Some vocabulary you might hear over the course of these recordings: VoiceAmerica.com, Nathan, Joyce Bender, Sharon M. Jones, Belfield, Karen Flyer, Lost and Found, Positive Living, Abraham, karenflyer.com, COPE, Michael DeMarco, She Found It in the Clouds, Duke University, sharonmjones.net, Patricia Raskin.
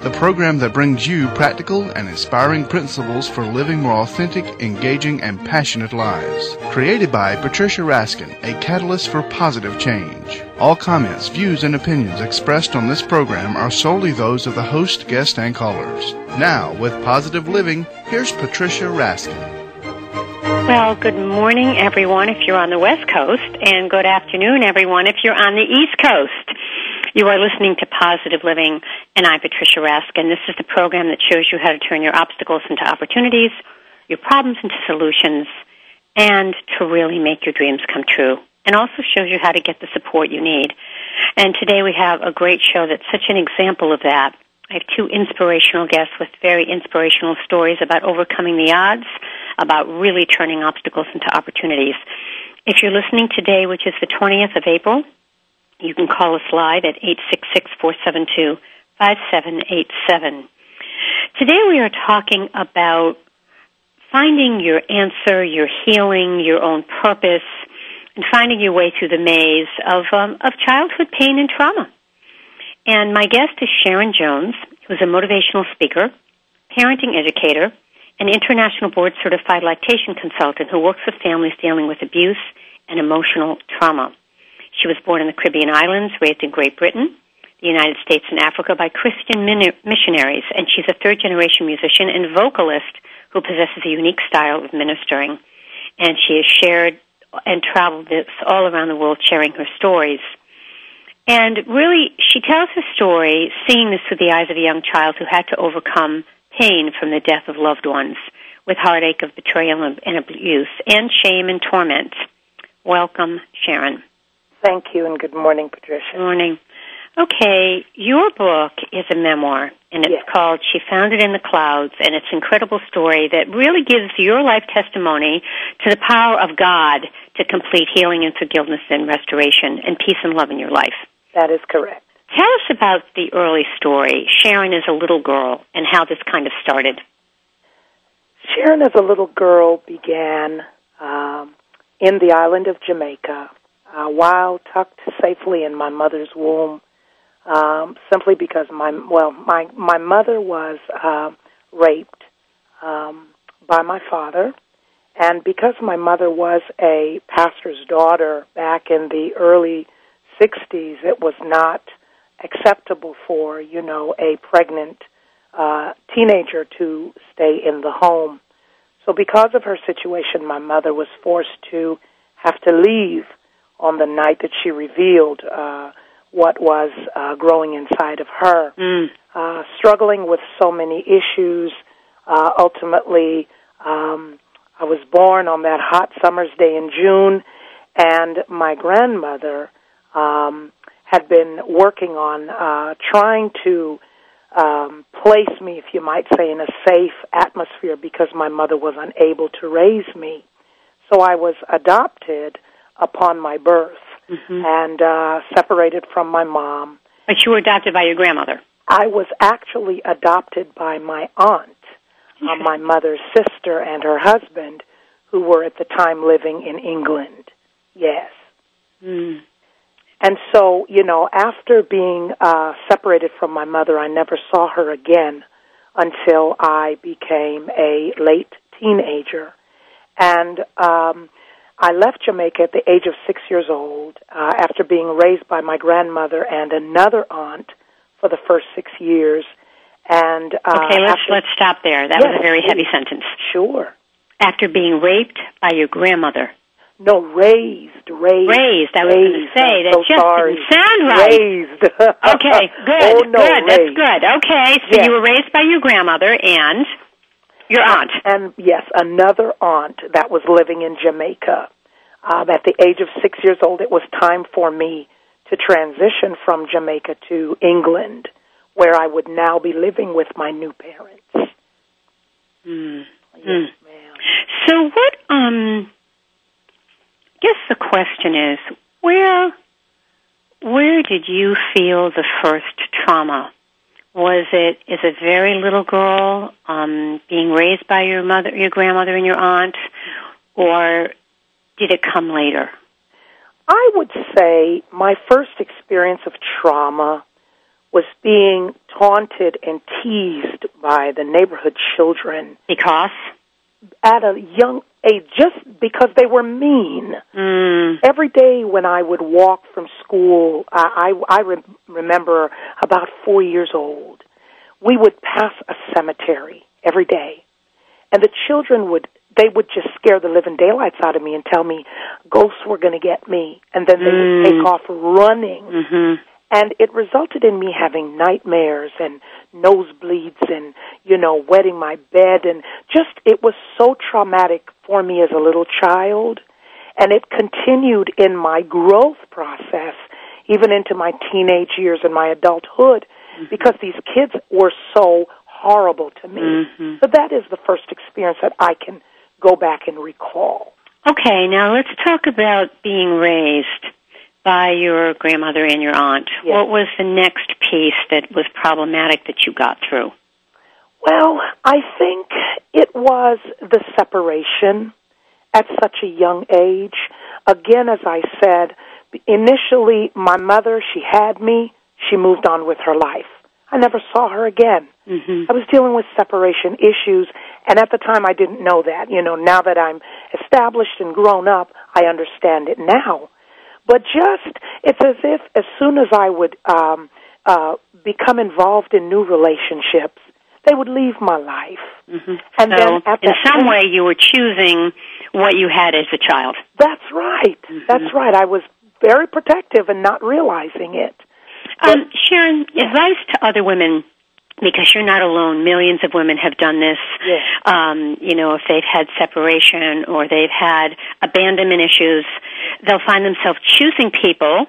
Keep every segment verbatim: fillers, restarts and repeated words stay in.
the program that brings you practical and inspiring principles for living more authentic, engaging, and passionate lives. Created by Patricia Raskin, a catalyst for positive change. All comments, views, and opinions expressed on this program are solely those of the host, guest, and callers. Now, with Positive Living, here's Patricia Raskin. Well, good morning, everyone, if you're on the West Coast, and good afternoon, everyone, if you're on the East Coast. You are listening to Positive Living, and I'm Patricia Raskin. This is the program that shows you how to turn your obstacles into opportunities, your problems into solutions, and to really make your dreams come true. And also shows you how to get the support you need. And today we have a great show that's such an example of that. I have two inspirational guests with very inspirational stories about overcoming the odds, about really turning obstacles into opportunities. If you're listening today, which is the twentieth of April, you can call us live at eight six six, four seven two, five seven eight seven. Today we are talking about finding your answer, your healing, your own purpose, and finding your way through the maze of um, of childhood pain and trauma. And my guest is Sharon Jones, who's a motivational speaker, parenting educator, an international board-certified lactation consultant who works with families dealing with abuse and emotional trauma. She was born in the Caribbean Islands, raised in Great Britain, the United States, and Africa by Christian missionaries, and she's a third-generation musician and vocalist who possesses a unique style of ministering. And she has shared and traveled this all around the world sharing her stories. And really, she tells her story seeing this through the eyes of a young child who had to overcome pain from the death of loved ones with heartache of betrayal and abuse and shame and torment. Welcome, Sharon. Thank you, and good morning, Patricia. Good morning. Okay, your book is a memoir, and it's yes. called She Found It in the Clouds, and it's an incredible story that really gives your life testimony to the power of God to complete healing and forgiveness and restoration and peace and love in your life. That is correct. Tell us about the early story, Sharon is a little girl, and how this kind of started. Sharon as a little girl began um, in the island of Jamaica, Uh, while tucked safely in my mother's womb, um, simply because my well, my my mother was uh, raped um, by my father, and because my mother was a pastor's daughter back in the early sixties, it was not acceptable for you know a pregnant uh, teenager to stay in the home. So, because of her situation, my mother was forced to have to leave on the night that she revealed uh, what was uh, growing inside of her. Mm. Uh, struggling with so many issues, uh, ultimately um, I was born on that hot summer's day in June, and my grandmother um, had been working on uh, trying to um, place me, if you might say, in a safe atmosphere because my mother was unable to raise me. So I was adopted upon my birth, mm-hmm. and uh, separated from my mom. But you were adopted by your grandmother? I was actually adopted by my aunt, okay. uh, my mother's sister and her husband, who were at the time living in England. Yes. Mm. And so, you know, after being uh, separated from my mother, I never saw her again until I became a late teenager. And um I left Jamaica at the age of six years old uh, after being raised by my grandmother and another aunt for the first six years. And uh, Okay, let's after... let's stop there. That yes, was a very heavy please. sentence. Sure. After being raped by your grandmother. No, raised, raised. Raised, I was going to say. I'm that so just sorry. didn't sound right. Raised. Okay, good, oh, no, good, raised. That's good. Okay, so yes. you were raised by your grandmother and... Your aunt. And, and, yes, another aunt that was living in Jamaica. Um, at the age of six years old, it was time for me to transition from Jamaica to England, where I would now be living with my new parents. Mm. Yes, mm. ma'am. So what, um, I guess the question is, where, where did you feel the first trauma? Was it as a very little girl, um, being raised by your mother, your grandmother and your aunt, or did it come later? I would say my first experience of trauma was being taunted and teased by the neighborhood children. Because? At a young age, just because they were mean. Mm. Every day when I would walk from school, I, I, I re- remember about four years old, we would pass a cemetery every day, and the children would They would just scare the living daylights out of me and tell me ghosts were going to get me, and then they mm. would take off running. Mm-hmm. And it resulted in me having nightmares and nosebleeds and, you know, wetting my bed. And just it was so traumatic for me as a little child, and it continued in my growth process, even into my teenage years and my adulthood, mm-hmm. because these kids were so horrible to me. Mm-hmm. So that is the first experience that I can go back and recall. Okay, now let's talk about being raised by your grandmother and your aunt. Yes. What was the next piece that was problematic that you got through? Well, I think it was the separation at such a young age. Again, as I said, initially my mother, she had me, she moved on with her life. I never saw her again. Mm-hmm. I was dealing with separation issues, and at the time I didn't know that. You know, now that I'm established and grown up, I understand it now. But just, it's as if as soon as I would um, uh, become involved in new relationships, they would leave my life. Mm-hmm. And so, then at in some end, way, you were choosing what you had as a child. That's right. Mm-hmm. That's right. I was very protective and not realizing it. Um, Sharon, yes. advice to other women, because you're not alone. Millions of women have done this. Yes. Um, you know, if they've had separation or they've had abandonment issues, they'll find themselves choosing people,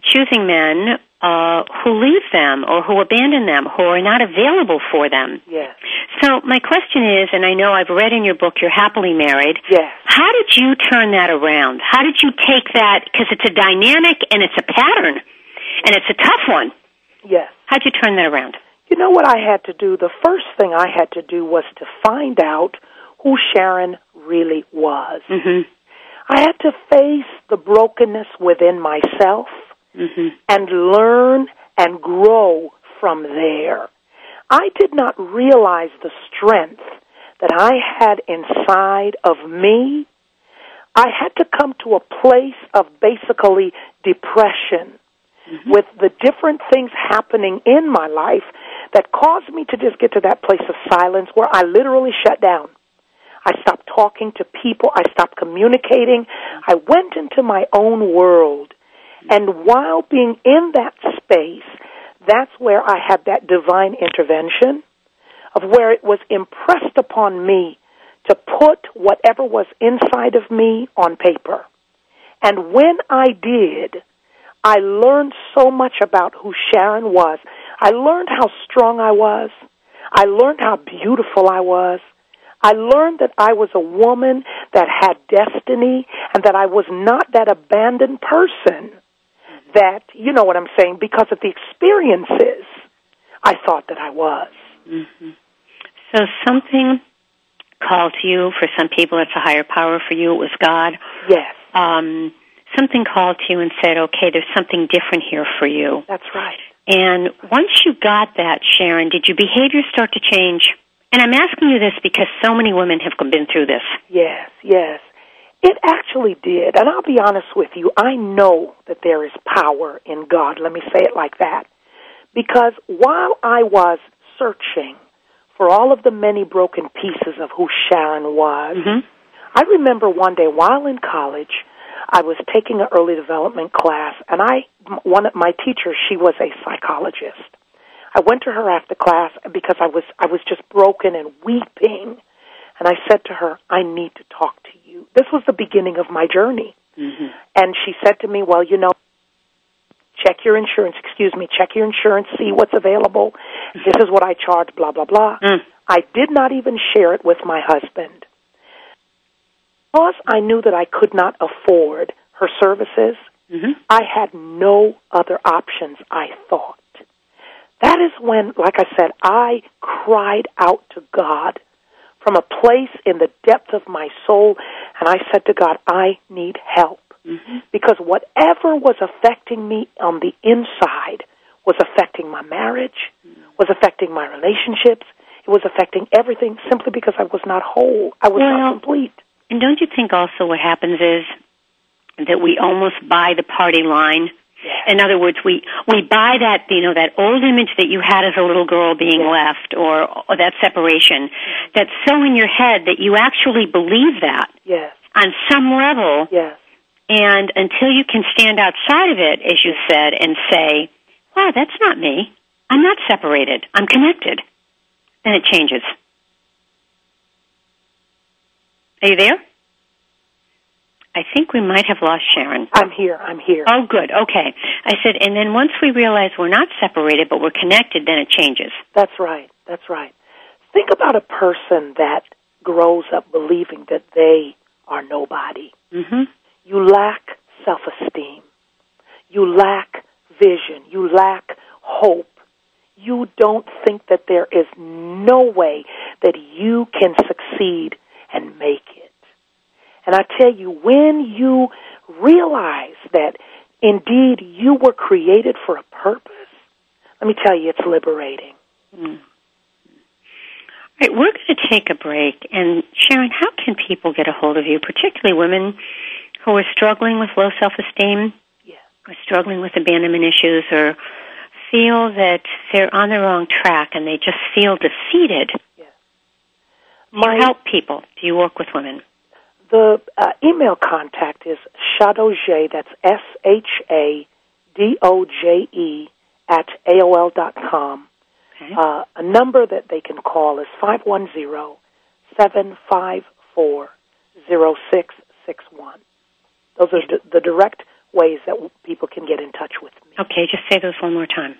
choosing men uh, who leave them or who abandon them, who are not available for them. Yes. So my question is, and I know I've read in your book, You're Happily Married. Yes. How did you turn that around? How did you take that? Because it's a dynamic and it's a pattern. And it's a tough one. Yes. How'd you turn that around? You know what I had to do? The first thing I had to do was to find out who Sharon really was. Mm-hmm. I had to face the brokenness within myself mm-hmm. and learn and grow from there. I did not realize the strength that I had inside of me. I had to come to a place of basically depression. Mm-hmm. With the different things happening in my life that caused me to just get to that place of silence where I literally shut down. I stopped talking to people. I stopped communicating. I went into my own world. And while being in that space, that's where I had that divine intervention of where it was impressed upon me to put whatever was inside of me on paper. And when I did, I learned so much about who Sharon was. I learned how strong I was. I learned how beautiful I was. I learned that I was a woman that had destiny and that I was not that abandoned person that, you know what I'm saying, because of the experiences I thought that I was. Mm-hmm. So something called to you. For some people, it's a higher power. For you, it was God. Yes. Um Something called to you and said, okay, there's something different here for you. That's right. And once you got that, Sharon, did your behavior start to change? And I'm asking you this because so many women have been through this. Yes, yes. It actually did. And I'll be honest with you, I know that there is power in God. Let me say it like that. Because while I was searching for all of the many broken pieces of who Sharon was, mm-hmm. I remember one day while in college, I was taking an early development class, and I, one of my teachers, she was a psychologist. I went to her after class because I was I was just broken and weeping, and I said to her, I need to talk to you. This was the beginning of my journey. Mm-hmm. And she said to me, well, you know, check your insurance, excuse me, check your insurance, see what's available. This is what I charge, blah, blah, blah. Mm. I did not even share it with my husband. Because I knew that I could not afford her services, mm-hmm. I had no other options, I thought. That is when, like I said, I cried out to God from a place in the depth of my soul, and I said to God, I need help. Mm-hmm. Because whatever was affecting me on the inside was affecting my marriage, mm-hmm. was affecting my relationships, it was affecting everything simply because I was not whole, I was well, not complete. And don't you think also what happens is that we almost buy the party line? Yes. In other words, we, we buy that, you know, that old image that you had as a little girl being yes. left or, or that separation yes. that's so in your head that you actually believe that yes. on some level. Yes. And until you can stand outside of it, as you said, and say, wow, that's not me. I'm not separated. I'm connected. Then it changes. Are you there? I think we might have lost Sharon. I'm here. I'm here. Oh, good. Okay. I said, and then once we realize we're not separated, but we're connected, then it changes. That's right. That's right. Think about a person that grows up believing that they are nobody. Mm-hmm. You lack self-esteem. You lack vision. You lack hope. You don't think that there is no way that you can succeed and make it. And I tell you, when you realize that indeed you were created for a purpose, let me tell you, it's liberating. Mm. All right, we're going to take a break. And Sharon, how can people get a hold of you, particularly women who are struggling with low self-esteem, yeah. or struggling with abandonment issues, or feel that they're on the wrong track and they just feel defeated? Yeah. Do My, you help people? Do you work with women? The uh, email contact is shadoje, that's S H A D O J E, at A O L dot com. Okay. Uh, a number that they can call is five one zero, seven five four, zero six six one. Those are d- the direct ways that people can get in touch with me. Okay, just say those one more time.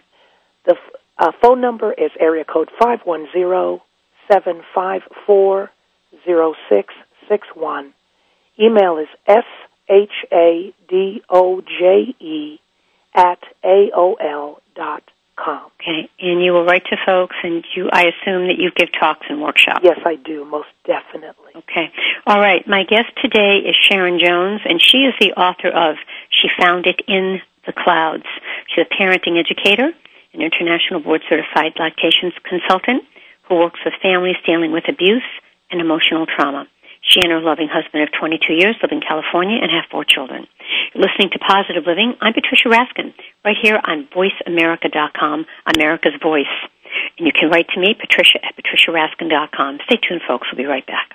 The f- uh, phone number is area code five one zero, seven five four, zero six six one. Email is S H A D O J E at A O L dot com. Okay, and you will write to folks, and you, I assume that you give talks and workshops. Yes, I do, most definitely. Okay. All right, my guest today is Sharon Jones, and she is the author of She Found It in the Clouds. She's a parenting educator, an international board-certified lactation consultant who works with families dealing with abuse and emotional trauma. She and her loving husband of twenty-two years live in California and have four children. You're listening to Positive Living. I'm Patricia Raskin, right here on voice america dot com, America's Voice. And you can write to me, Patricia, at patricia raskin dot com. Stay tuned, folks. We'll be right back.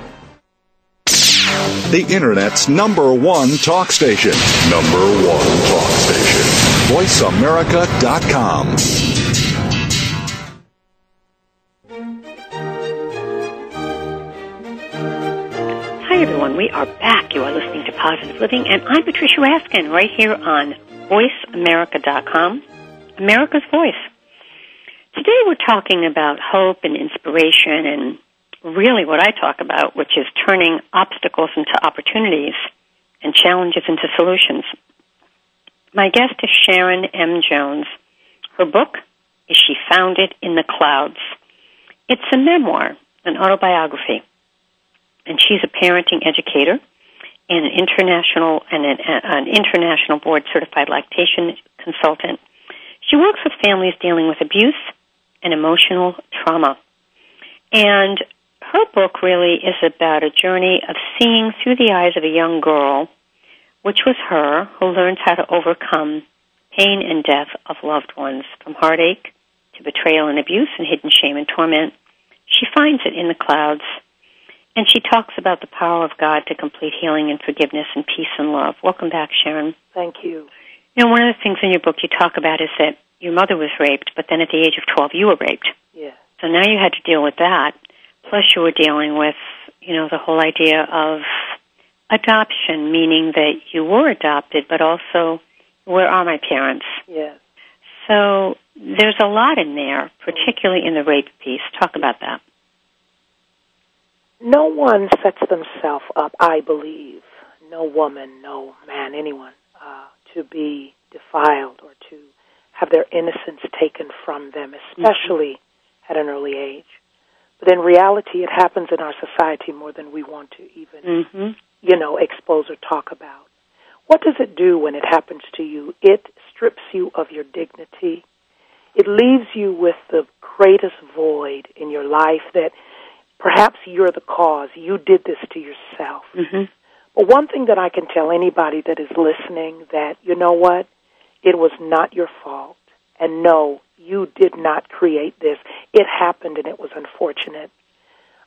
The Internet's number one talk station. Number one talk station. voice america dot com. Hi, everyone. We are back. You are listening to Positive Living, and I'm Patricia Raskin right here on voice america dot com, America's Voice. Today we're talking about hope and inspiration and really what I talk about, which is turning obstacles into opportunities and challenges into solutions. My guest is Sharon M. Jones. Her book is She Found It in the Clouds. It's a memoir, an autobiography. And she's a parenting educator and an international and an, an international board-certified lactation consultant. She works with families dealing with abuse and emotional trauma. And her book really is about a journey of seeing through the eyes of a young girl, which was her, who learns how to overcome pain and death of loved ones, from heartache to betrayal and abuse and hidden shame and torment. She finds it in the clouds. And she talks about the power of God to complete healing and forgiveness and peace and love. Welcome back, Sharon. Thank you. You know, one of the things in your book you talk about is that your mother was raped, but then at the age of twelve you were raped. Yeah. So now you had to deal with that, plus you were dealing with, you know, the whole idea of adoption, meaning that you were adopted, but also, where are my parents? Yeah. So there's a lot in there, particularly in the rape piece. Talk about that. No one sets themselves up, I believe, no woman, no man, anyone, uh, to be defiled or to have their innocence taken from them, especially mm-hmm. at an early age. But in reality, it happens in our society more than we want to even, mm-hmm. you know, expose or talk about. What does it do when it happens to you? It strips you of your dignity. It leaves you with the greatest void in your life that perhaps you're the cause. You did this to yourself. Mm-hmm. But one thing that I can tell anybody that is listening, that, you know what, it was not your fault. And no, you did not create this. It happened and it was unfortunate.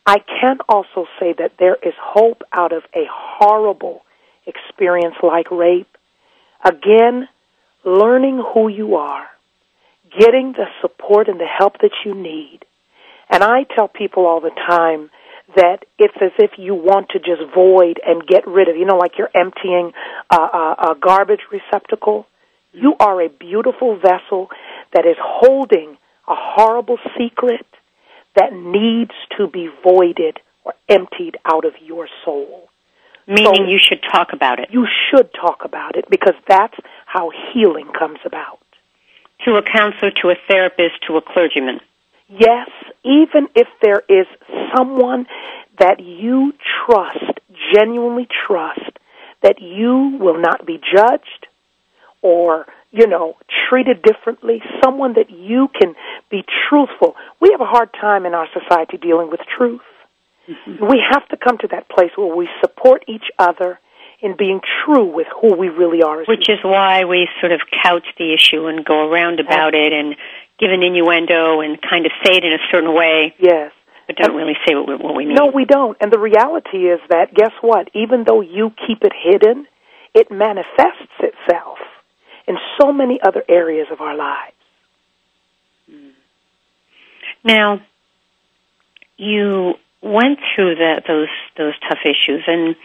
I can also say that there is hope out of a horrible experience like rape. Again, learning who you are, getting the support and the help that you need. And I tell people all the time that it's as if you want to just void and get rid of, you know, like you're emptying a, a, a garbage receptacle. You are a beautiful vessel that is holding a horrible secret that needs to be voided or emptied out of your soul. Meaning so you should talk about it. You should talk about it, because that's how healing comes about. To a counselor, to a therapist, to a clergyman. Yes, even if there is someone that you trust, genuinely trust, that you will not be judged or, you know, treated differently, someone that you can be truthful. We have a hard time in our society dealing with truth. Mm-hmm. We have to come to that place where we support each other in being true with who we really are. As Which people. Is why we sort of couch the issue and go around about it and give an innuendo and kind of say it in a certain way. Yes. But don't and, really say what we, what we mean. No, we don't. And the reality is that, guess what? Even though you keep it hidden, it manifests itself in so many other areas of our lives. Now, you went through the, those those tough issues, and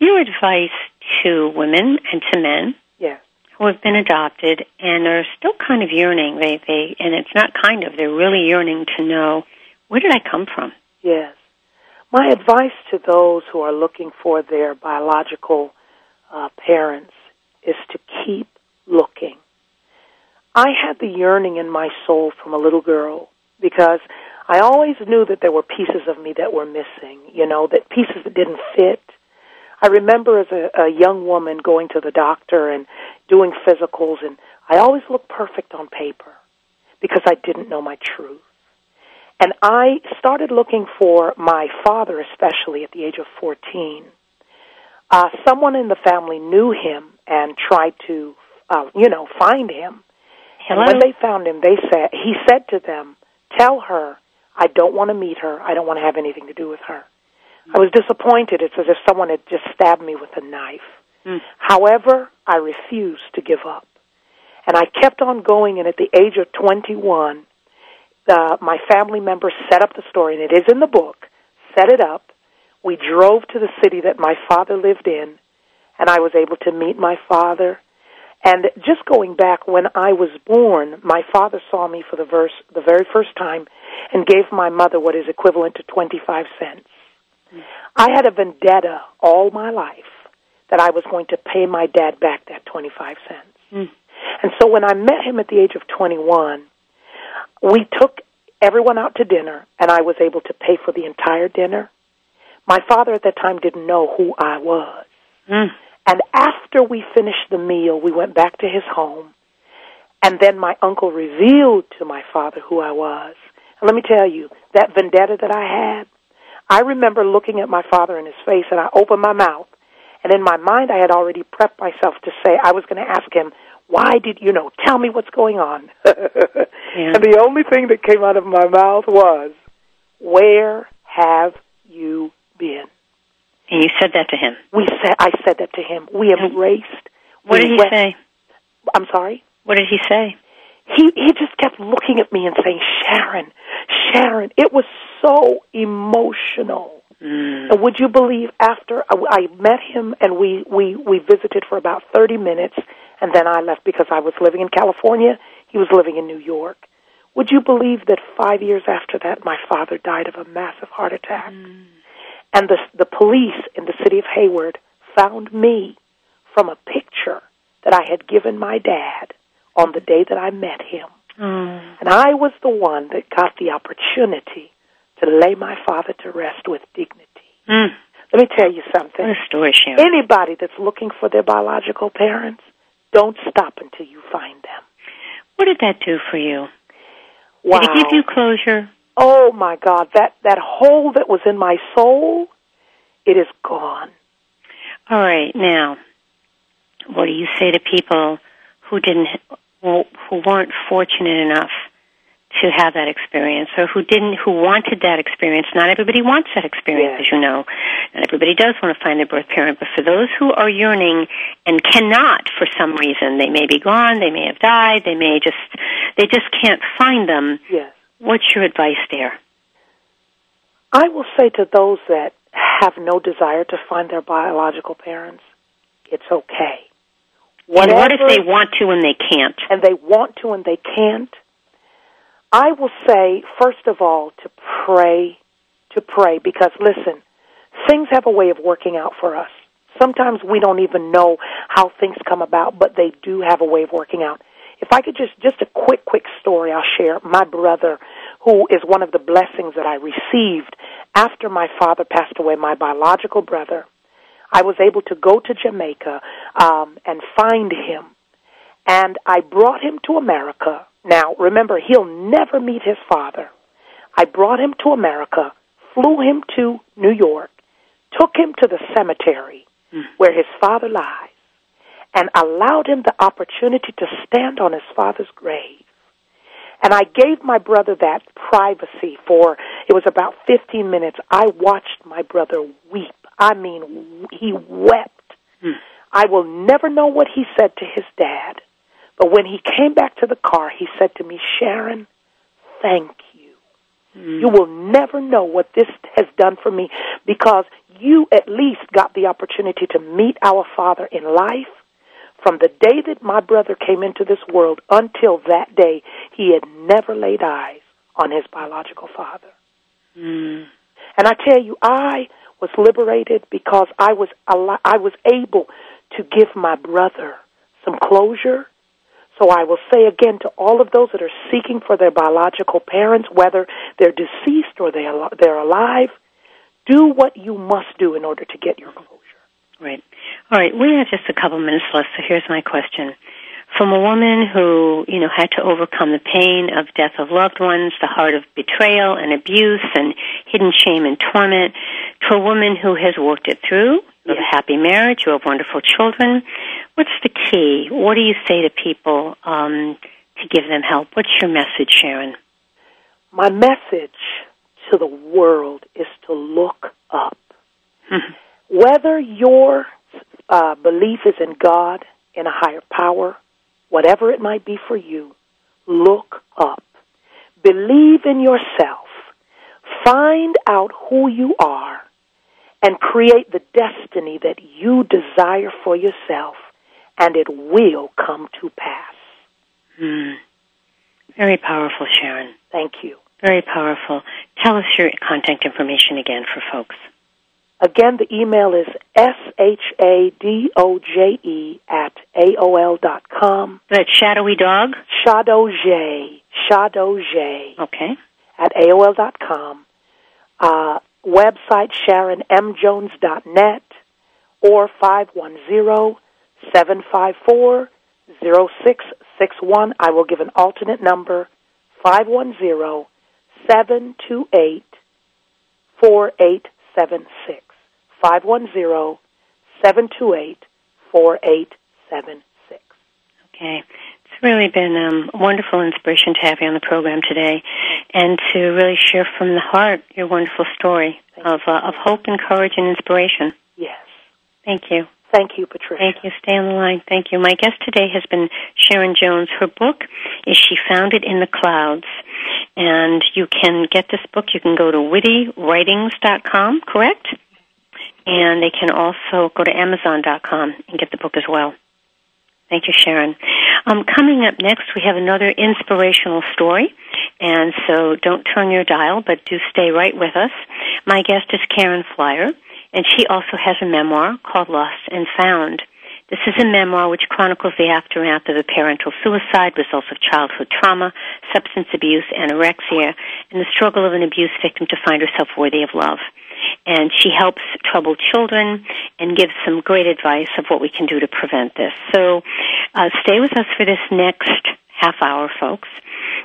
your advice to women and to men, yes, who have been adopted and are still kind of yearning. They they and it's not kind of, they're really yearning to know, where did I come from? Yes. My advice to those who are looking for their biological uh, parents is to keep looking. I had the yearning in my soul from a little girl, because I always knew that there were pieces of me that were missing, you know, that pieces that didn't fit. I remember as a, a young woman going to the doctor and doing physicals, and I always looked perfect on paper because I didn't know my truth. And I started looking for my father, especially at the age of fourteen. Uh, someone in the family knew him and tried to, uh, you know, find him. And when they found him, they said he said to them, "Tell her I don't want to meet her. I don't want to have anything to do with her." Mm. I was disappointed. It's as if someone had just stabbed me with a knife. Mm. However, I refused to give up, and I kept on going. And at the age of twenty-one, uh, my family members set up the story, and it is in the book. Set it up. We drove to the city that my father lived in, and I was able to meet my father. And just going back, when I was born, my father saw me for the, verse, the very first time and gave my mother what is equivalent to twenty-five cents. Mm. I had a vendetta all my life that I was going to pay my dad back that twenty-five cents. Mm. And so when I met him at the age of twenty-one, we took everyone out to dinner, and I was able to pay for the entire dinner. My father at that time didn't know who I was. Mm. And after we finished the meal, we went back to his home, and then my uncle revealed to my father who I was. And let me tell you, that vendetta that I had, I remember looking at my father in his face, and I opened my mouth, and in my mind I had already prepped myself to say I was going to ask him, why did, you know, tell me what's going on. Yeah. And the only thing that came out of my mouth was, where have you been? And you said that to him. We said, I said that to him. We embraced. What did he say? I'm sorry? What did he say? He he just kept looking at me and saying, Sharon, Sharon. It was so emotional. Mm. And would you believe, after I, I met him and we, we, we visited for about thirty minutes, and then I left because I was living in California. He was living in New York. Would you believe that five years after that, my father died of a massive heart attack? Mm. And the, the police in the city of Hayward found me from a picture that I had given my dad on the day that I met him. Mm. And I was the one that got the opportunity to lay my father to rest with dignity. Mm. Let me tell you something. What a story, Sharon. Anybody that's looking for their biological parents, don't stop until you find them. What did that do for you? Wow. Did it give you closure? Oh, my God, that, that hole that was in my soul, it is gone. All right, now, what do you say to people who didn't, who weren't fortunate enough to have that experience, or who didn't, who wanted that experience? Not everybody wants that experience, yes. As you know. Not everybody does want to find their birth parent, but for those who are yearning and cannot for some reason, they may be gone, they may have died, they may just, they just can't find them. Yes. What's your advice there? I will say to those that have no desire to find their biological parents, it's okay. Whatever, and what if they want to and they can't? And they want to and they can't. I will say, first of all, to pray, to pray, because, listen, things have a way of working out for us. Sometimes we don't even know how things come about, but they do have a way of working out. If I could just, just a quick, quick story I'll share. My brother, who is one of the blessings that I received after my father passed away, my biological brother, I was able to go to Jamaica um, and find him. And I brought him to America. Now, remember, he'll never meet his father. I brought him to America, flew him to New York, took him to the cemetery mm. where his father lies, and allowed him the opportunity to stand on his father's grave. And I gave my brother that privacy for, it was about fifteen minutes. I watched my brother weep. I mean, he wept. Mm. I will never know what he said to his dad, but when he came back to the car, he said to me, Sharon, thank you. Mm. You will never know what this has done for me, because you at least got the opportunity to meet our father in life. From the day that my brother came into this world until that day, he had never laid eyes on his biological father. Mm. And I tell you, I was liberated because I was al- I was able to give my brother some closure. So I will say again to all of those that are seeking for their biological parents, whether they're deceased or they al- they're alive, do what you must do in order to get your closure. Right. All right, we have just a couple minutes left, so here's my question. from a woman who, you know, had to overcome the pain of death of loved ones, the heart of betrayal and abuse and hidden shame and torment, to a woman who has worked it through. You have a happy marriage, you have wonderful children. What's the key? What do you say to people um, to give them help? What's your message, Sharon? My message to the world is to look up. Mm-hmm. Whether your uh, belief is in God, in a higher power, whatever it might be for you, look up. Believe in yourself. Find out who you are and create the destiny that you desire for yourself, and it will come to pass. Mm. Very powerful, Sharon. Thank you. Very powerful. Tell us your contact information again for folks. Again, the email is S H A D O J E at A O L dot com. That's Shadowy Dog? Shadowjay. Shadowjay. Okay. At A O L dot com. Uh, website, sharon m jones dot net or five one zero, seven five four, zero six six one. I will give an alternate number, five one zero, seven two eight, four eight seven six. five one zero, seven two eight, four eight seven six. Okay. It's really been um, a wonderful inspiration to have you on the program today and to really share from the heart your wonderful story of, uh, of hope and courage and inspiration. Yes. Thank you. Thank you, Patricia. Thank you. Stay on the line. Thank you. My guest today has been Sharon Jones. Her book is She Found It in the Clouds. And you can get this book. You can go to witty writings dot com, correct? And they can also go to amazon dot com and get the book as well. Thank you, Sharon. Um, coming up next, we have another inspirational story. And so don't turn your dial, but do stay right with us. My guest is Karen Flyer, and she also has a memoir called Lost and Found. This is a memoir which chronicles the aftermath of a parental suicide, results of childhood trauma, substance abuse, anorexia, and the struggle of an abuse victim to find herself worthy of love. And she helps troubled children and gives some great advice of what we can do to prevent this. So uh, stay with us for this next half hour, folks.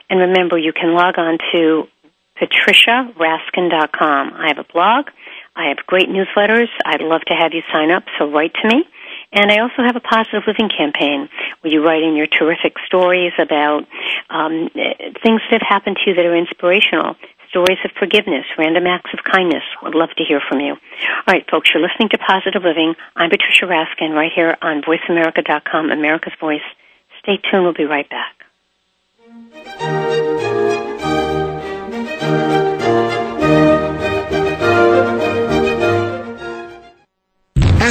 And remember, you can log on to patricia raskin dot com. I have a blog. I have great newsletters. I'd love to have you sign up, so write to me. And I also have a positive living campaign where you write in your terrific stories about um, things that have happened to you that are inspirational. Stories of forgiveness, random acts of kindness. Would love to hear from you. All right, folks, you're listening to Positive Living. I'm Patricia Raskin right here on voice america dot com, America's Voice. Stay tuned. We'll be right back.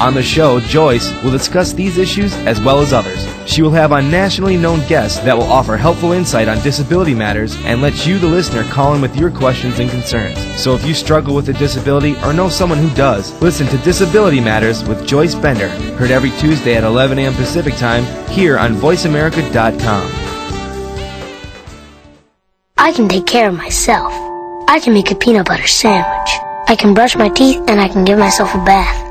On the show, Joyce will discuss these issues as well as others. She will have on nationally known guests that will offer helpful insight on disability matters and let you, the listener, call in with your questions and concerns. So if you struggle with a disability or know someone who does, listen to Disability Matters with Joyce Bender, heard every Tuesday at eleven a.m. Pacific Time here on voice america dot com. I can take care of myself. I can make a peanut butter sandwich. I can brush my teeth and I can give myself a bath.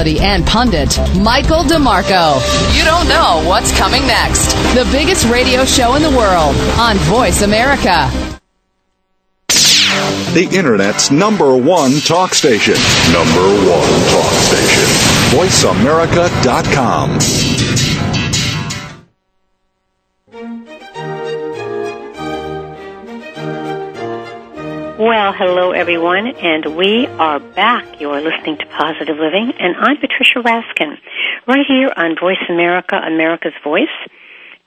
and pundit Michael DeMarco. You don't know what's coming next. The biggest radio show in the world on Voice America. The Internet's number one talk station. Number one talk station. voice america dot com. Well, hello, everyone, and we are back. You are listening to Positive Living, and I'm Patricia Raskin, right here on Voice America, America's Voice.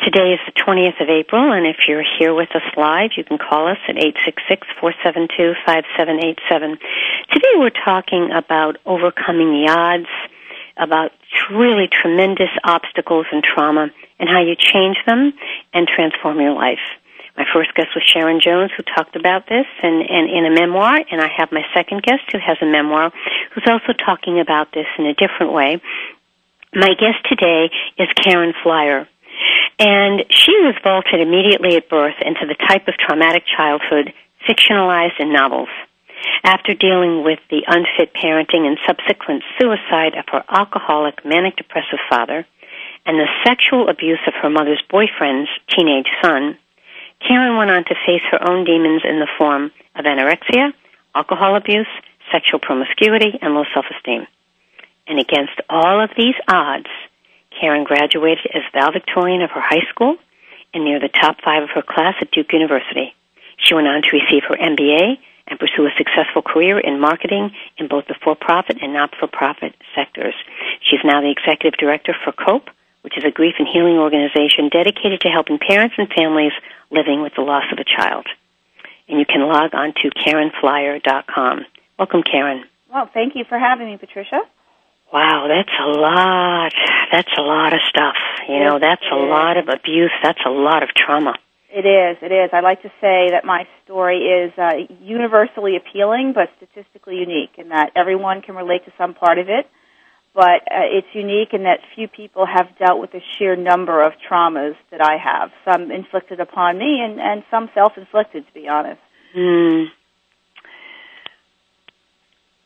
Today is the twentieth of April, and if you're here with us live, you can call us at eight six six, four seven two, five seven eight seven. Today we're talking about overcoming the odds, about really tremendous obstacles and trauma, and how you change them and transform your life. My first guest was Sharon Jones, who talked about this and, and in a memoir, and I have my second guest, who has a memoir, who's also talking about this in a different way. My guest today is Karen Flyer, and she was vaulted immediately at birth into the type of traumatic childhood fictionalized in novels. After dealing with the unfit parenting and subsequent suicide of her alcoholic, manic-depressive father and the sexual abuse of her mother's boyfriend's teenage son, Karen went on to face her own demons in the form of anorexia, alcohol abuse, sexual promiscuity, and low self-esteem. And against all of these odds, Karen graduated as valedictorian of her high school and near the top five of her class at Duke University. She went on to receive her M B A and pursue a successful career in marketing in both the for-profit and not-for-profit sectors. She's now the executive director for COPE, which is a grief and healing organization dedicated to helping parents and families living with the loss of a child. And you can log on to karen flyer dot com. Welcome, Karen. Well, thank you for having me, Patricia. Wow, that's a lot. That's a lot of stuff. You know, that's a lot of abuse. That's a lot of trauma. It is. It is. I like to say that my story is uh, universally appealing but statistically unique, in that everyone can relate to some part of it. But uh, it's unique in that few people have dealt with the sheer number of traumas that I have, some inflicted upon me and, and some self-inflicted, to be honest. Mm.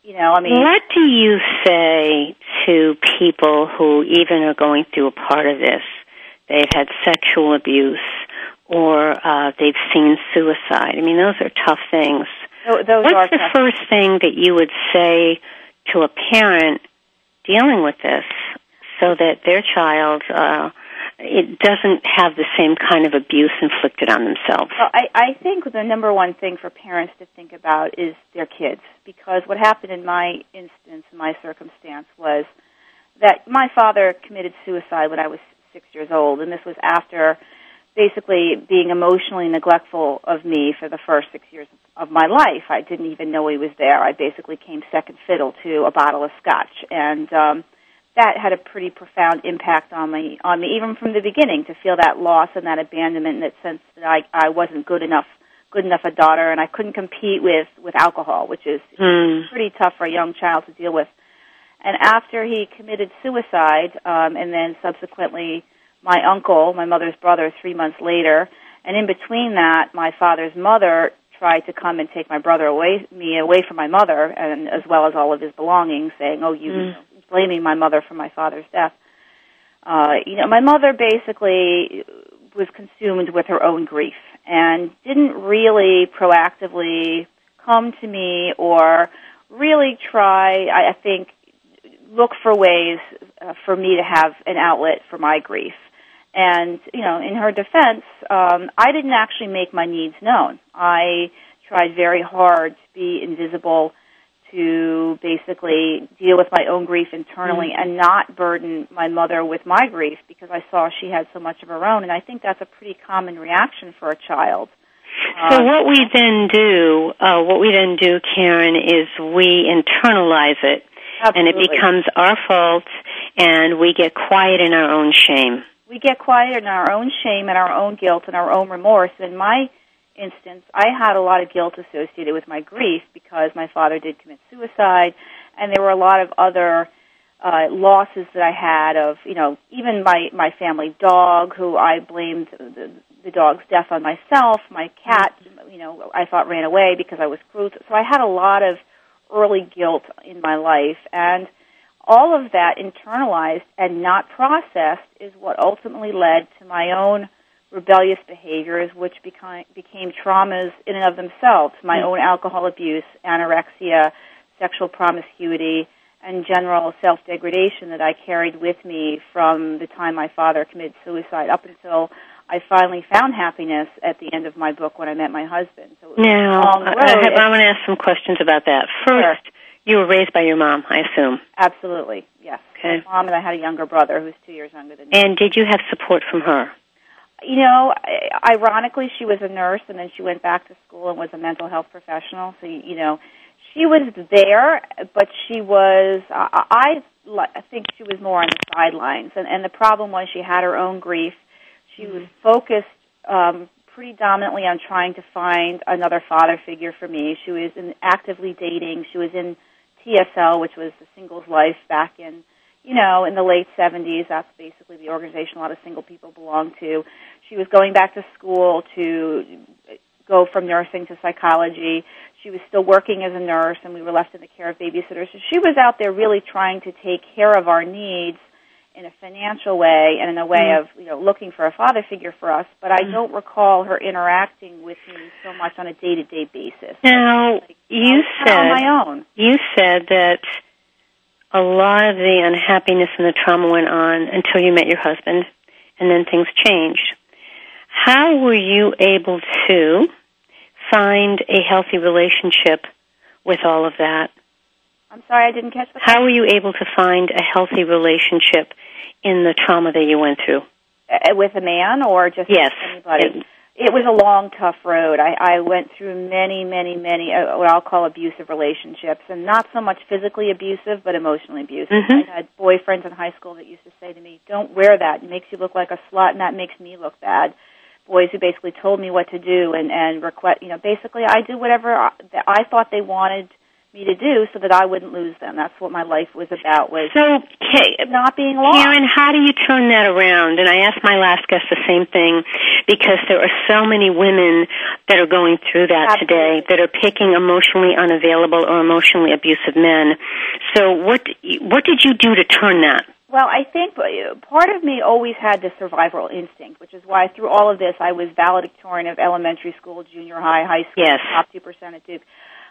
You know, I mean... What do you say to people who even are going through a part of this? They've had sexual abuse or uh, they've seen suicide. I mean, those are tough things. Those, those What's are the tough first things. thing that you would say to a parent dealing with this so that their child uh, it doesn't have the same kind of abuse inflicted on themselves? Well, I, I think the number one thing for parents to think about is their kids, because what happened in my instance, in my circumstance, was that my father committed suicide when I was six years old, and this was after basically being emotionally neglectful of me for the first six years of my life. I didn't even know he was there. I basically came second fiddle to a bottle of scotch, and um, that had a pretty profound impact on me, on me, even from the beginning, to feel that loss and that abandonment, and that sense that I, I wasn't good enough, good enough a daughter, and I couldn't compete with, with alcohol, which is mm. pretty tough for a young child to deal with. And after he committed suicide, um, and then subsequently my uncle, my mother's brother, three months later, and in between that, my father's mother tried to come and take my brother away, me away from my mother, and as well as all of his belongings, saying, "Oh, you mm. blaming my mother for my father's death." Uh, you know, my mother basically was consumed with her own grief and didn't really proactively come to me or really try, I, I think, look for ways uh, for me to have an outlet for my grief. And, you know, in her defense, um, I didn't actually make my needs known. I tried very hard to be invisible, to basically deal with my own grief internally mm-hmm. and not burden my mother with my grief, because I saw she had so much of her own. And I think that's a pretty common reaction for a child. So uh, what we then do, uh, what we then do, Karen, is we internalize it. Absolutely. And it becomes our fault, and we get quiet in our own shame. We get quiet in our own shame and our own guilt and our own remorse. In my instance, I had a lot of guilt associated with my grief because my father did commit suicide, and there were a lot of other uh, losses that I had of, you know, even my, my family dog, who I blamed the, the dog's death on myself, my cat, you know, I thought ran away because I was cruel. So I had a lot of early guilt in my life, and all of that internalized and not processed is what ultimately led to my own rebellious behaviors, which became, became traumas in and of themselves, my own alcohol abuse, anorexia, sexual promiscuity, and general self-degradation that I carried with me from the time my father committed suicide up until I finally found happiness at the end of my book when I met my husband. So it was now, a long road. I, have, I want to ask some questions about that. First, sure. You were raised by your mom, I assume. Absolutely, yes. Okay. My mom, and I had a younger brother who's two years younger than me. And did you have support from her? You know, ironically, she was a nurse, and then she went back to school and was a mental health professional. So, you know, she was there, but she was, I, I think she was more on the sidelines. And, and the problem was she had her own grief. She was focused um, pretty dominantly on trying to find another father figure for me. She was in actively dating. She was in T S L, which was the singles life back in, you know, in the late seventies. That's basically the organization a lot of single people belong to. She was going back to school to go from nursing to psychology. She was still working as a nurse, and we were left in the care of babysitters. So she was out there really trying to take care of our needs in a financial way and in a way of, you know, looking for a father figure for us, but I don't recall her interacting with me so much on a day-to-day basis. Now, like, you said on my own. You said that a lot of the unhappiness and the trauma went on until you met your husband, and then things changed. How were you able to find a healthy relationship with all of that? I'm sorry, I didn't catch the question. How were you able to find a healthy relationship in the trauma that you went through? Uh, with a man or just yes. anybody? It, it was a long, tough road. I, I went through many, many, many uh, what I'll call abusive relationships, and not so much physically abusive, but emotionally abusive. Mm-hmm. I had boyfriends in high school that used to say to me, don't wear that. It makes you look like a slut, and that makes me look bad. Boys who basically told me what to do and, and request, you know, basically I did whatever I, I thought they wanted me to do so that I wouldn't lose them. That's what my life was about, was so, okay, not being lost. Karen, how do you turn that around? And I asked my last guest the same thing, because there are so many women that are going through that Absolutely. Today that are picking emotionally unavailable or emotionally abusive men. So what what did you do to turn that? Well, I think part of me always had the survival instinct, which is why through all of this I was valedictorian of elementary school, junior high, high school, yes. top two percent at Duke.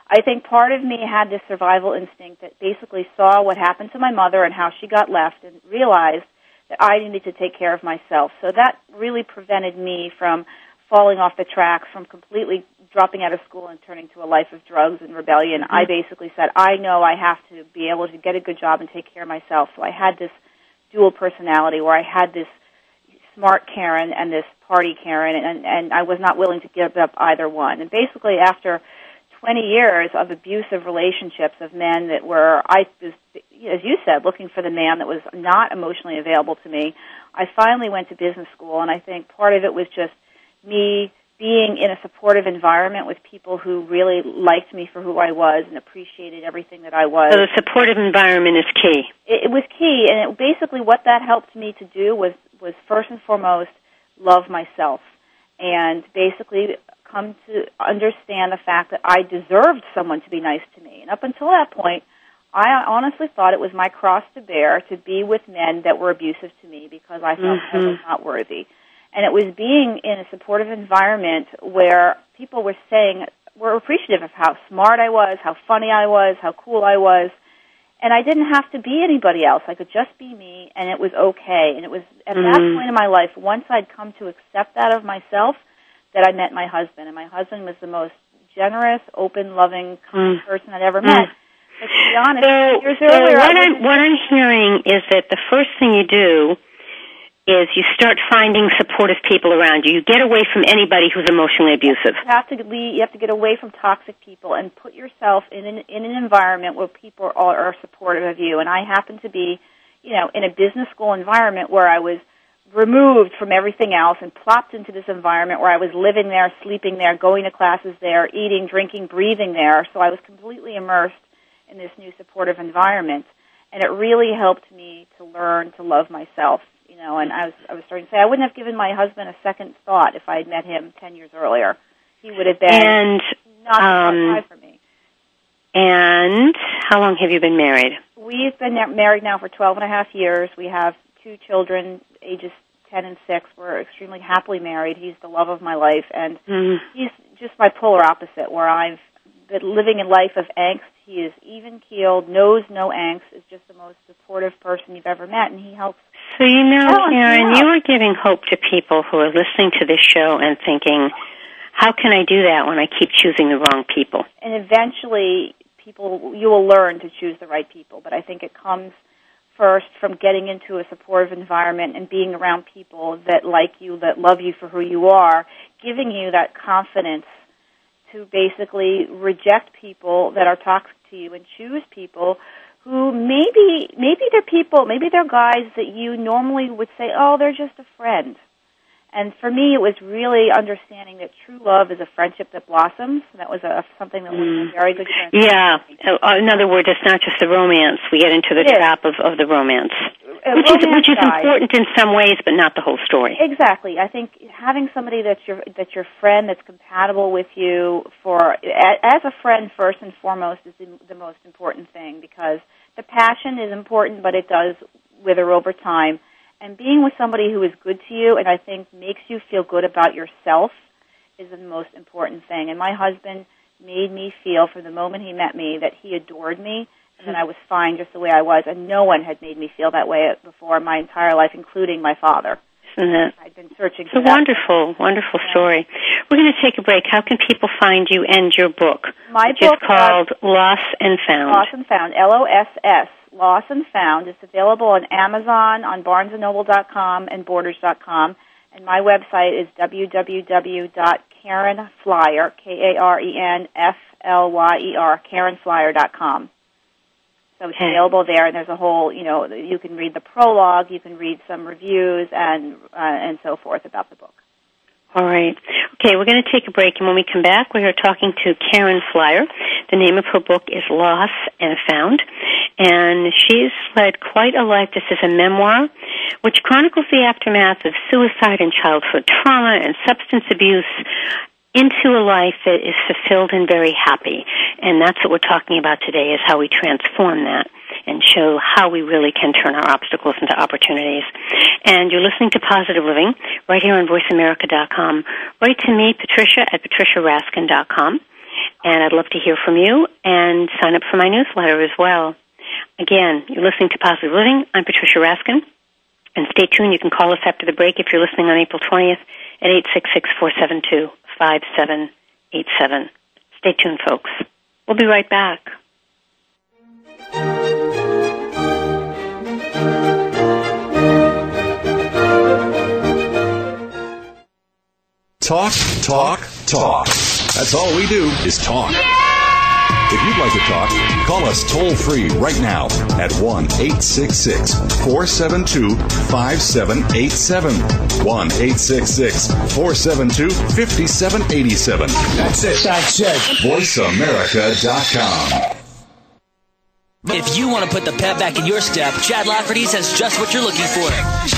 I think part of me had this survival instinct that basically saw what happened to my mother and how she got left and realized that I needed to take care of myself. So that really prevented me from falling off the tracks, from completely dropping out of school and turning to a life of drugs and rebellion. Mm-hmm. I basically said, I know I have to be able to get a good job and take care of myself. So I had this dual personality where I had this smart Karen and this party Karen, and, and I was not willing to give up either one. And basically after twenty years of abusive relationships of men that were, I, as you said, looking for the man that was not emotionally available to me, I finally went to business school, and I think part of it was just me being in a supportive environment with people who really liked me for who I was and appreciated everything that I was. So the supportive environment is key. It, it was key, and it, basically what that helped me to do was, was first and foremost love myself and basically come to understand the fact that I deserved someone to be nice to me. And up until that point, I honestly thought it was my cross to bear to be with men that were abusive to me because I felt mm-hmm. I was not worthy. And it was being in a supportive environment where people were saying, were appreciative of how smart I was, how funny I was, how cool I was. And I didn't have to be anybody else. I could just be me, and it was okay. And it was at mm-hmm. that point in my life, once I'd come to accept that of myself, that I met my husband, and my husband was the most generous, open, loving, kind mm. person I'd ever met. Mm. But to be honest, so, years so earlier, what, I'm, what I'm hearing is that the first thing you do is you start finding supportive people around you. You get away from anybody who's emotionally abusive. You have to leave, you have to get away from toxic people and put yourself in an, in an environment where people are, are supportive of you. And I happen to be, you know, in a business school environment where I was removed from everything else and plopped into this environment where I was living there, sleeping there, going to classes there, eating, drinking, breathing there. So I was completely immersed in this new supportive environment. And it really helped me to learn to love myself. You know, and I was I was starting to say I wouldn't have given my husband a second thought if I had met him ten years earlier. He would have been and, not um, for me. And how long have you been married? We've been married now for twelve and a half years. We have two children, ages ten and six. We're extremely happily married. He's the love of my life, and mm. he's just my polar opposite. Where I've been living a life of angst, he is even-keeled, knows no angst, is just the most supportive person you've ever met, and he helps. So, you know, Karen, you are giving hope to people who are listening to this show and thinking, how can I do that when I keep choosing the wrong people? And eventually, people, you will learn to choose the right people. But I think it comes first from getting into a supportive environment and being around people that like you, that love you for who you are, giving you that confidence to basically reject people that are toxic to you and choose people who maybe maybe they're people, maybe they're guys that you normally would say, oh, they're just a friend. And for me, it was really understanding that true love is a friendship that blossoms. And that was a, something that was mm. a very good friend. Yeah. In other words, it's not just the romance. We get into the trap of, of the romance, uh, which, romance is, which is important in some ways, but not the whole story. Exactly. I think having somebody that's your that's your friend, that's compatible with you, for as a friend first and foremost, is the, the most important thing, because the passion is important, but it does wither over time. And being with somebody who is good to you and I think makes you feel good about yourself is the most important thing. And my husband made me feel from the moment he met me that he adored me and that I was fine just the way I was. And no one had made me feel that way before in my entire life, including my father. Isn't it? I've been searching for that. It's a wonderful, wonderful story. We're going to take a break. How can people find you and your book? My book is called Lost and Found. Lost and Found, L O S S. Lost and Found. It's available on Amazon, on barnes and noble dot com, and borders dot com. And my website is w w w dot karen flyer, K A R E N F L Y E R, karen flyer dot com. So it's available there, and there's a whole, you know, you can read the prologue, you can read some reviews, and uh, and so forth about the book. All right. Okay, we're going to take a break, and when we come back, we are talking to Karen Flyer. The name of her book is Lost and Found, and she's led quite a life. This is a memoir which chronicles the aftermath of suicide and childhood trauma and substance abuse into a life that is fulfilled and very happy. And that's what we're talking about today, is how we transform that and show how we really can turn our obstacles into opportunities. And you're listening to Positive Living right here on voice america dot com. Write to me, Patricia, at patricia raskin dot com. And I'd love to hear from you, and sign up for my newsletter as well. Again, you're listening to Positive Living. I'm Patricia Raskin. And stay tuned. You can call us after the break if you're listening on April twentieth at eight six six, four seven two, five seven eight seven. Stay tuned, folks. We'll be right back. Talk, talk, talk. That's all we do is talk. Yeah! If you'd like to talk, call us toll-free right now at one eight six six, four seven two, five seven eight seven. one eight six six, four seven two, five seven eight seven. That's it. That's it. voice america dot com. If you want to put the pep back in your step, Chad Lafferty's has just what you're looking for.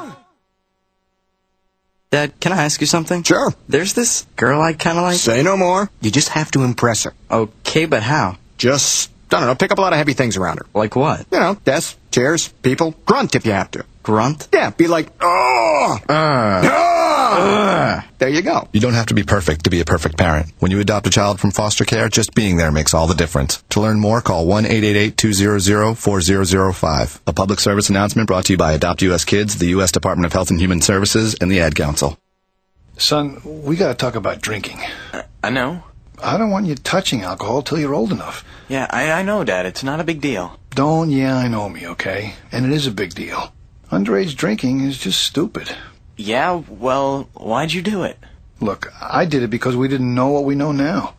Dad, can I ask you something? Sure. There's this girl I kind of like. Say no more. You just have to impress her. Okay, but how? Just, I don't know, pick up a lot of heavy things around her. Like what? You know, desks, chairs, people. Grunt if you have to. Grunt? Yeah, be like, oh! Uh. Oh! Uh. There you go. You don't have to be perfect to be a perfect parent. When you adopt a child from foster care, just being there makes all the difference. To learn more, call one eight eight eight, two zero zero, four zero zero five. A public service announcement brought to you by Adopt U S Kids, the U S Department of Health and Human Services, and the Ad Council. Son, we got to talk about drinking. Uh, I know. I don't want you touching alcohol till you're old enough. Yeah, I, I know, Dad. It's not a big deal. Don't yeah, I know me, okay? And it is a big deal. Underage drinking is just stupid. Yeah, well, why'd you do it? Look, I did it because we didn't know what we know now.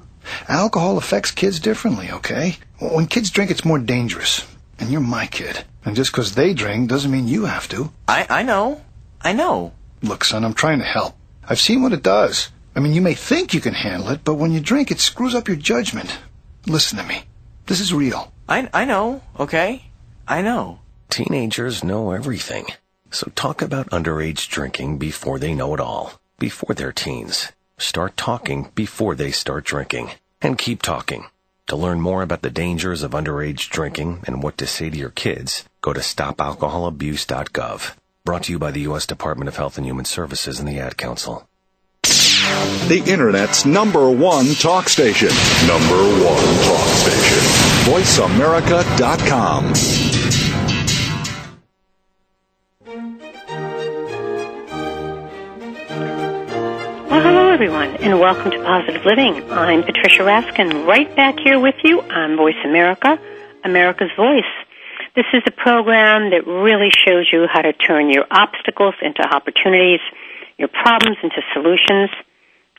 Alcohol affects kids differently, okay? When kids drink, it's more dangerous. And you're my kid. And just because they drink doesn't mean you have to. I, I know. I know. Look, son, I'm trying to help. I've seen what it does. I mean, you may think you can handle it, but when you drink, it screws up your judgment. Listen to me. This is real. I, I know, okay? I know. Teenagers know everything. So talk about underage drinking before they know it all, before they're teens. Start talking before they start drinking, and keep talking. To learn more about the dangers of underage drinking and what to say to your kids, go to stop alcohol abuse dot gov. Brought to you by the U S Department of Health and Human Services and the Ad Council. The Internet's number one talk station. Number one talk station. voice america dot com. Well, hello, everyone, and welcome to Positive Living. I'm Patricia Raskin, right back here with you on Voice America, America's Voice. This is a program that really shows you how to turn your obstacles into opportunities, your problems into solutions,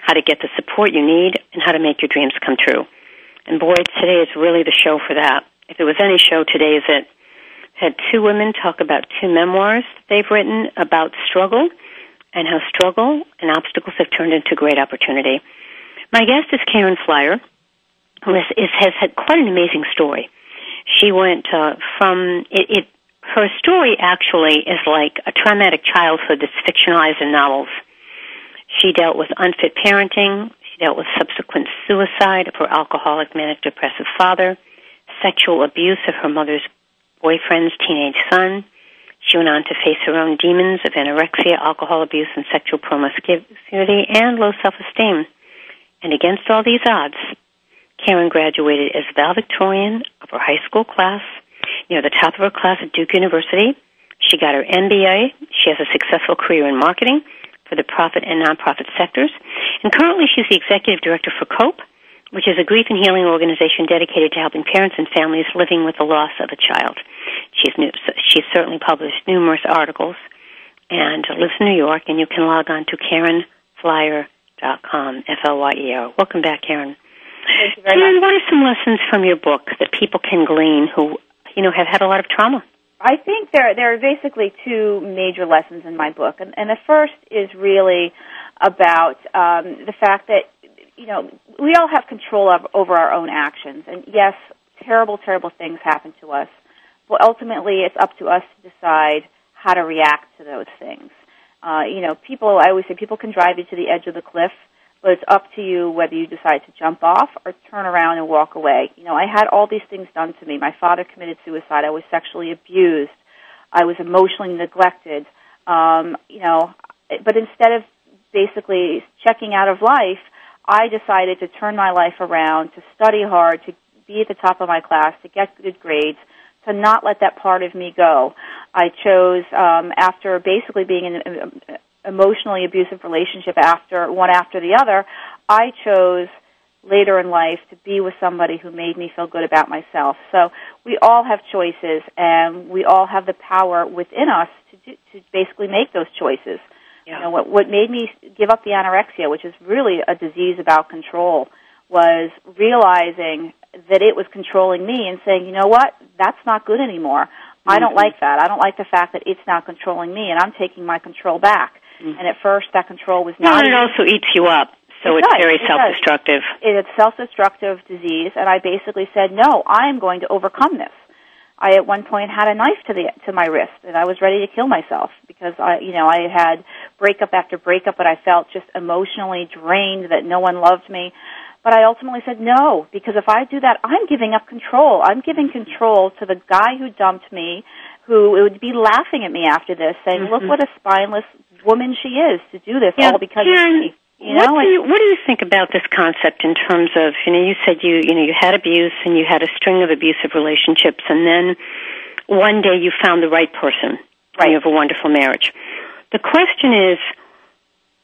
how to get the support you need, and how to make your dreams come true. And, boy, today is really the show for that. If there was any show, today is it. Had two women talk about two memoirs that they've written about struggle, and how struggle and obstacles have turned into great opportunity. My guest is Karen Flyer, who is, is, has had quite an amazing story. She went uh, from, it, it, her story actually is like a traumatic childhood that's fictionalized in novels. She dealt with unfit parenting. She dealt with subsequent suicide of her alcoholic, manic depressive father, sexual abuse of her mother's boyfriend's teenage son. She went on to face her own demons of anorexia, alcohol abuse, and sexual promiscuity, and low self-esteem. And against all these odds, Karen graduated as valedictorian of her high school class, you know, the top of her class at Duke University. She got her M B A. She has a successful career in marketing for the profit and nonprofit sectors. And currently she's the executive director for COPE, which is a grief and healing organization dedicated to helping parents and families living with the loss of a child. She's, new, she's certainly published numerous articles and lives in New York, and you can log on to karen flyer dot com, F L Y E R. Welcome back, Karen. Thank you very Karen, much. Karen, what are some lessons from your book that people can glean who, you know, have had a lot of trauma? I think there there are basically two major lessons in my book, and, and the first is really about um, the fact that, you know, we all have control of, over our own actions. And, yes, terrible, terrible things happen to us. But ultimately, it's up to us to decide how to react to those things. Uh, you know, people, I always say people can drive you to the edge of the cliff, but it's up to you whether you decide to jump off or turn around and walk away. You know, I had all these things done to me. My father committed suicide. I was sexually abused. I was emotionally neglected. Um, you know, but instead of basically checking out of life, I decided to turn my life around, to study hard, to be at the top of my class, to get good grades, to not let that part of me go. I chose, um, after basically being in an emotionally abusive relationship after one after the other, I chose later in life to be with somebody who made me feel good about myself. So we all have choices, and we all have the power within us to, do, to basically make those choices. Yeah. You know, what, what made me give up the anorexia, which is really a disease about control, was realizing that it was controlling me and saying, you know what, that's not good anymore. Mm-hmm. I don't like that. I don't like the fact that it's not controlling me, and I'm taking my control back. Mm-hmm. And at first, that control was not... No, and it also eats you up, so it it's does, very it self-destructive. It's a self-destructive disease, and I basically said, no, I am going to overcome this. I at one point had a knife to the to my wrist, and I was ready to kill myself because I, you know, I had breakup after breakup, and I felt just emotionally drained that no one loved me. But I ultimately said no, because if I do that, I'm giving up control. I'm giving control to the guy who dumped me, who would be laughing at me after this, saying, mm-hmm. "Look what a spineless woman she is to do this yeah, all because Karen, of me." You know, what do you, what do you think about this concept in terms of, you know, you said you, you know, you had abuse and you had a string of abusive relationships, and then one day you found the right person, right, and you have a wonderful marriage. The question is,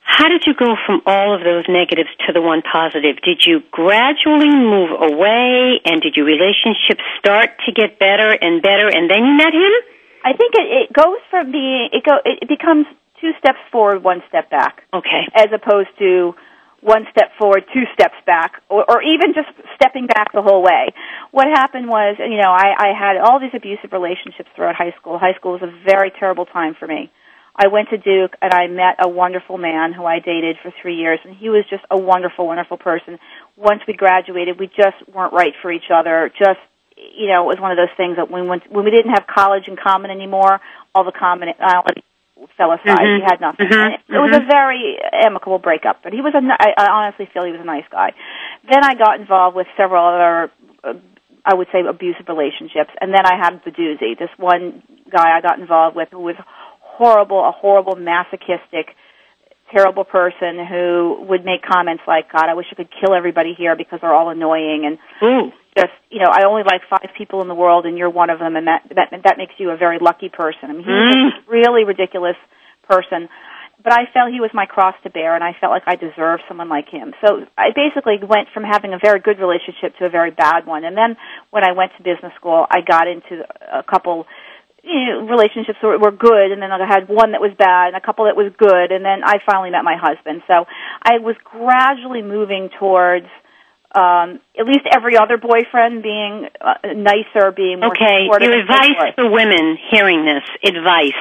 how did you go from all of those negatives to the one positive? Did you gradually move away, and did your relationship start to get better and better, and then you met him? I think it, it goes from being, it, go, it becomes two steps forward, one step back. Okay. As opposed to one step forward, two steps back, or, or even just stepping back the whole way. What happened was, you know, I, I had all these abusive relationships throughout high school. High school was a very terrible time for me. I went to Duke, and I met a wonderful man who I dated for three years, and he was just a wonderful, wonderful person. Once we graduated, we just weren't right for each other, just you know, it was one of those things that when we, went, when we didn't have college in common anymore, all the common knowledge fell aside. Mm-hmm. We had nothing. Mm-hmm. It, it was a very amicable breakup, but he was a, I honestly feel he was a nice guy. Then I got involved with several other, uh, I would say, abusive relationships, and then I had the doozy. This one guy I got involved with who was horrible, a horrible, masochistic, terrible person who would make comments like, God, I wish I could kill everybody here because they're all annoying, and mm. just, you know, I only like five people in the world, and you're one of them, and that that, that makes you a very lucky person. I mean, he was mm. a really ridiculous person, but I felt he was my cross to bear, and I felt like I deserved someone like him. So I basically went from having a very good relationship to a very bad one, and then when I went to business school, I got into a couple you know, relationships were, were good, and then I had one that was bad and a couple that was good, and then I finally met my husband. So I was gradually moving towards um, at least every other boyfriend being uh, nicer, being more okay, supportive. Okay, your advice for women hearing this, advice,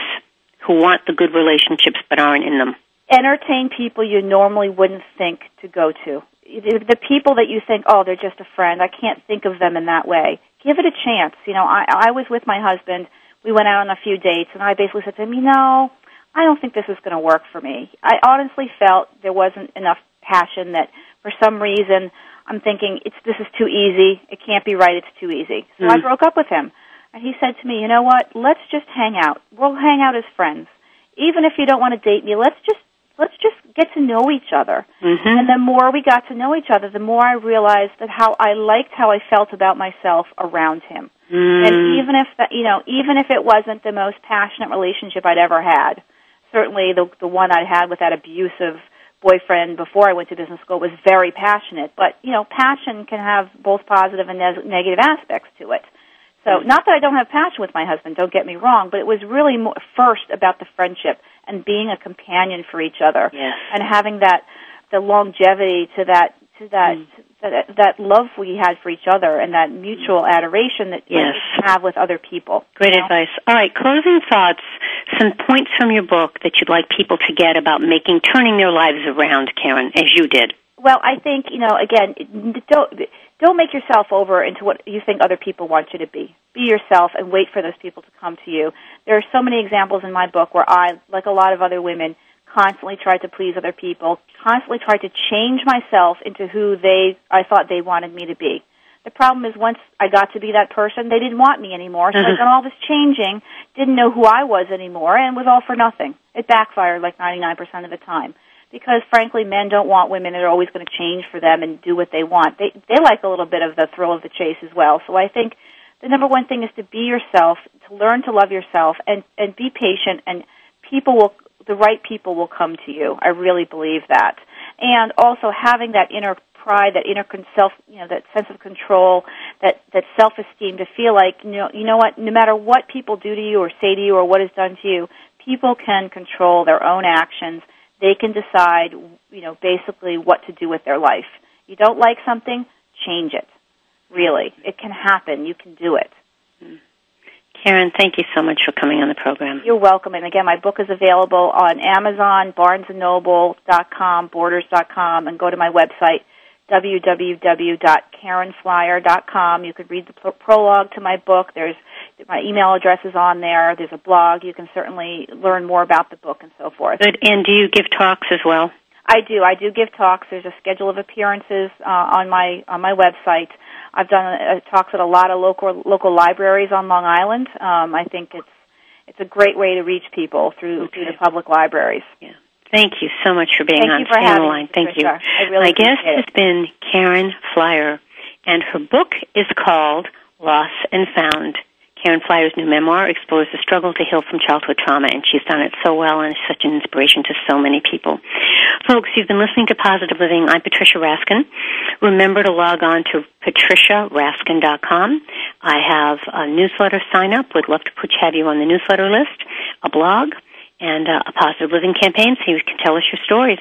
who want the good relationships but aren't in them. Entertain people you normally wouldn't think to go to. The people that you think, oh, they're just a friend, I can't think of them in that way. Give it a chance. You know, I, I was with my husband. We went out on a few dates, and I basically said to him, you know, I don't think this is going to work for me. I honestly felt there wasn't enough passion, that for some reason I'm thinking, it's this is too easy. It can't be right. It's too easy. So mm-hmm. I broke up with him, and he said to me, you know what, let's just hang out. We'll hang out as friends. Even if you don't want to date me, let's just let's just get to know each other. Mm-hmm. And the more we got to know each other, the more I realized that how I liked how I felt about myself around him. Mm. And even if that, you know, even if it wasn't the most passionate relationship I'd ever had, certainly the the one I had with that abusive boyfriend before I went to business school was very passionate. But you know, passion can have both positive and ne- negative aspects to it. So, not that I don't have passion with my husband, don't get me wrong, but it was really more first about the friendship and being a companion for each other, yes, and having that the longevity to that to that, mm. that that love we had for each other, and that mutual adoration that yes. you have with other people. Great you know? advice. All right, closing thoughts, some points from your book that you'd like people to get about making turning their lives around, Karen, as you did. Well, I think, you know, again, don't don't make yourself over into what you think other people want you to be. Be yourself and wait for those people to come to you. There are so many examples in my book where I, like a lot of other women, constantly tried to please other people, constantly tried to change myself into who they I thought they wanted me to be. The problem is once I got to be that person, they didn't want me anymore, so mm-hmm. I done all this changing, didn't know who I was anymore, and was all for nothing. It backfired like ninety-nine percent of the time. Because, frankly, men don't want women that are always going to change for them and do what they want. They they like a little bit of the thrill of the chase as well. So I think the number one thing is to be yourself, to learn to love yourself, and, and be patient, and people will the right people will come to you. I really believe that. And also having that inner pride, that inner self, you know, that sense of control, that, that self-esteem to feel like, you know, you know what, no matter what people do to you or say to you or what is done to you, people can control their own actions. They can decide, you know, basically what to do with their life. You don't like something, change it. Really. It can happen. You can do it. Karen, thank you so much for coming on the program. You're welcome. And, again, my book is available on Amazon, barnes and noble dot com, borders dot com, and go to my website, w w w dot karen flyer dot com. You could read the pro- prologue to my book. There's my email address is on there. There's a blog. You can certainly learn more about the book and so forth. Good. And do you give talks as well? I do. I do give talks. There's a schedule of appearances uh, on my on my website. I've done uh, talks at a lot of local local libraries on Long Island. Um, I think it's it's a great way to reach people through okay. through the public libraries. Yeah. Thank you so much for being on the line. Thank you. My guest has been Karen Flyer, and her book is called Lost and Found. Karen Flyer's new memoir explores the struggle to heal from childhood trauma, and she's done it so well and is such an inspiration to so many people. Folks, you've been listening to Positive Living. I'm Patricia Raskin. Remember to log on to patricia raskin dot com. I have a newsletter sign-up. Would love to put have you on the newsletter list, a blog, and a Positive Living campaign so you can tell us your stories.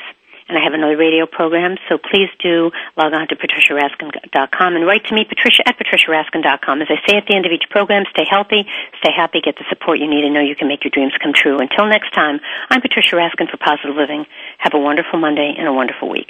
And I have another radio program, so please do log on to patricia raskin dot com and write to me, patricia at patricia raskin dot com. As I say at the end of each program, stay healthy, stay happy, get the support you need, and know you can make your dreams come true. Until next time, I'm Patricia Raskin for Positive Living. Have a wonderful Monday and a wonderful week.